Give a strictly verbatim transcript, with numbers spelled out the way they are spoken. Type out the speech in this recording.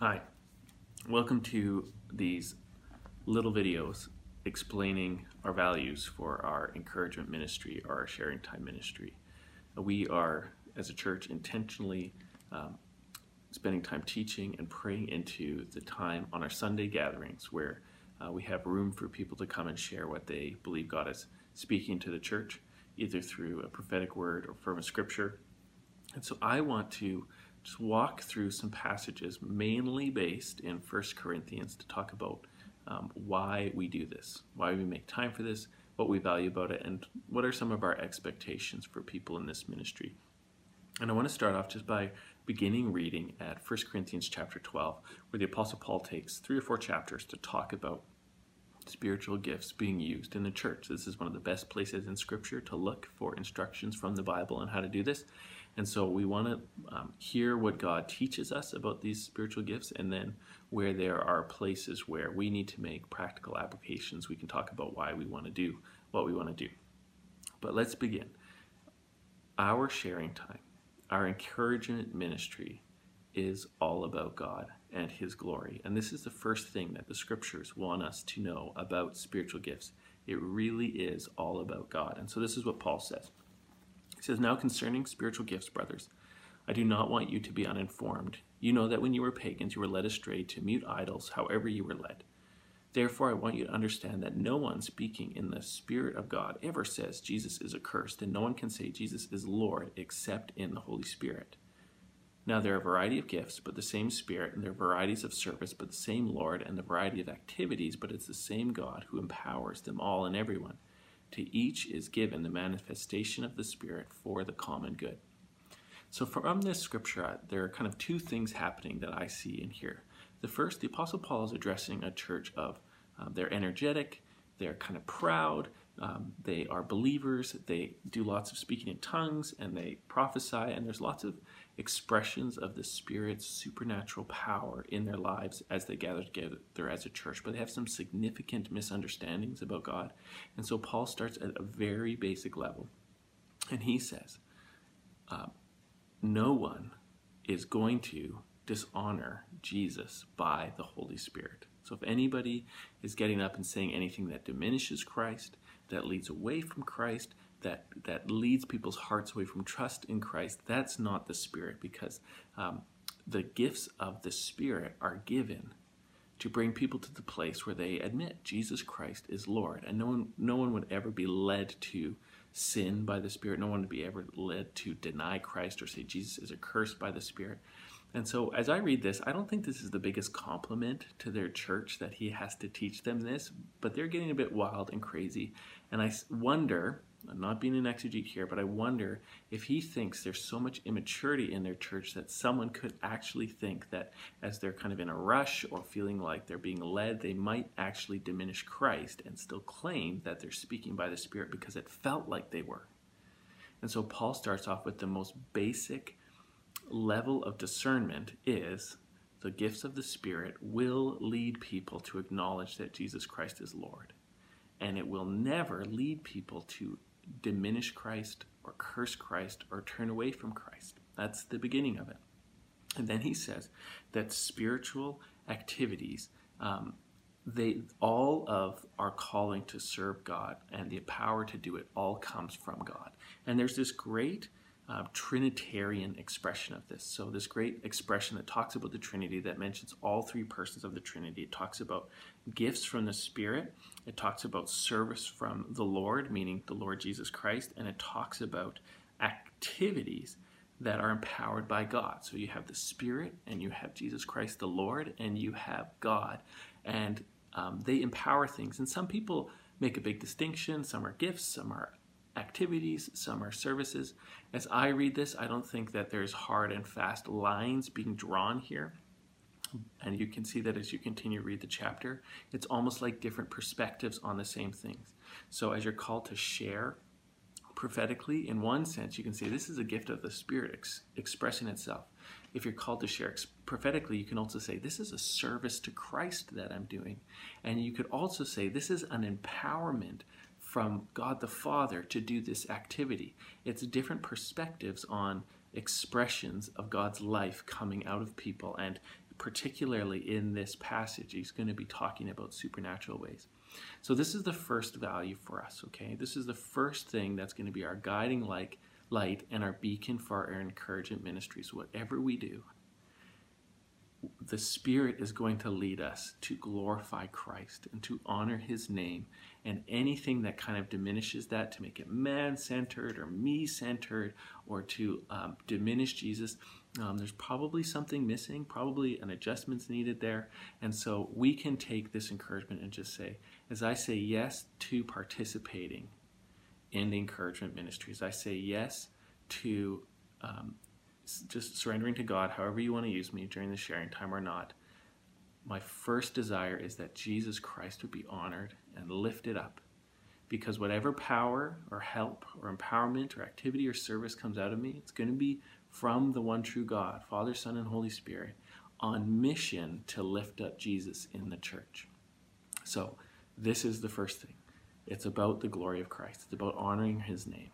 Hi, welcome to these little videos explaining our values for our encouragement ministry or our sharing time ministry. We are, as a church, intentionally um, spending time teaching and praying into the time on our Sunday gatherings where uh, we have room for people to come and share what they believe God is speaking to the church, either through a prophetic word or from a scripture. And so I want to just walk through some passages mainly based in First Corinthians to talk about um, why we do this, why we make time for this, what we value about it, and what are some of our expectations for people in this ministry. And I want to start off just by beginning reading at First Corinthians chapter twelve, where the Apostle Paul takes three or four chapters to talk about spiritual gifts being used in the church. This is one of the best places in Scripture to look for instructions from the Bible on how to do this. And so we want to um, hear what God teaches us about these spiritual gifts, and then where there are places where we need to make practical applications, we can talk about why we want to do what we want to do. But let's begin. Our sharing time, our encouragement ministry is all about God and His glory. And this is the first thing that the Scriptures want us to know about spiritual gifts. It really is all about God. And so this is what Paul says. He says, "Now concerning spiritual gifts, brothers, I do not want you to be uninformed. You know that when you were pagans, you were led astray to mute idols, however you were led. Therefore, I want you to understand that no one speaking in the Spirit of God ever says Jesus is accursed, and no one can say Jesus is Lord except in the Holy Spirit. Now there are a variety of gifts, but the same Spirit, and there are varieties of service, but the same Lord, and the variety of activities, but it's the same God who empowers them all and everyone. To each is given the manifestation of the Spirit for the common good." So from this scripture, there are kind of two things happening that I see in here. The first, the Apostle Paul is addressing a church of um, they're energetic, they're kind of proud, um, they are believers, they do lots of speaking in tongues, and they prophesy, and there's lots of expressions of the Spirit's supernatural power in their lives as they gather together as a church, but they have some significant misunderstandings about God. And so Paul starts at a very basic level, and he says, uh, no one is going to dishonor Jesus by the Holy Spirit. So if anybody is getting up and saying anything that diminishes Christ, that leads away from Christ, that, that leads people's hearts away from trust in Christ, that's not the Spirit, because um, the gifts of the Spirit are given to bring people to the place where they admit Jesus Christ is Lord. And no one, no one would ever be led to sin by the Spirit. No one would be ever led to deny Christ or say Jesus is accursed by the Spirit. And so as I read this, I don't think this is the biggest compliment to their church that he has to teach them this, but they're getting a bit wild and crazy. And I wonder, I'm not being an exegete here, but I wonder if he thinks there's so much immaturity in their church that someone could actually think that as they're kind of in a rush or feeling like they're being led, they might actually diminish Christ and still claim that they're speaking by the Spirit because it felt like they were. And so Paul starts off with the most basic level of discernment is the gifts of the Spirit will lead people to acknowledge that Jesus Christ is Lord, and it will never lead people to diminish Christ or curse Christ or turn away from Christ. That's the beginning of it. And then he says that spiritual activities, um, they all of our calling to serve God and the power to do it all comes from God. And there's this great Uh, Trinitarian expression of this. So this great expression that talks about the Trinity, that mentions all three persons of the Trinity. It talks about gifts from the Spirit. It talks about service from the Lord, meaning the Lord Jesus Christ. And it talks about activities that are empowered by God. So you have the Spirit, and you have Jesus Christ the Lord, and you have God. And um, they empower things. And some people make a big distinction. Some are gifts, some are activities, some are services. As I read this, I don't think that there's hard and fast lines being drawn here. And you can see that as you continue to read the chapter, it's almost like different perspectives on the same things. So as you're called to share prophetically, in one sense, you can say this is a gift of the Spirit ex expressing itself. If you're called to share prophetically, you can also say this is a service to Christ that I'm doing. And you could also say this is an empowerment from God the Father to do this activity. It's different perspectives on expressions of God's life coming out of people, and particularly in this passage, he's going to be talking about supernatural ways. So this is the first value for us, okay? This is the first thing that's going to be our guiding light, light and our beacon for our encouragement ministries. Whatever we do, the Spirit is going to lead us to glorify Christ and to honor his name. And anything that kind of diminishes that to make it man-centered or me-centered or to um, diminish Jesus, um, there's probably something missing, probably an adjustment's needed there. And so we can take this encouragement and just say, as I say yes to participating in the encouragement ministries, I say yes to um, just surrendering to God, however you want to use me during the sharing time or not, my first desire is that Jesus Christ would be honored and lifted up. Because whatever power or help or empowerment or activity or service comes out of me, it's going to be from the one true God, Father, Son, and Holy Spirit, on mission to lift up Jesus in the church. So this is the first thing. It's about the glory of Christ. It's about honoring his name.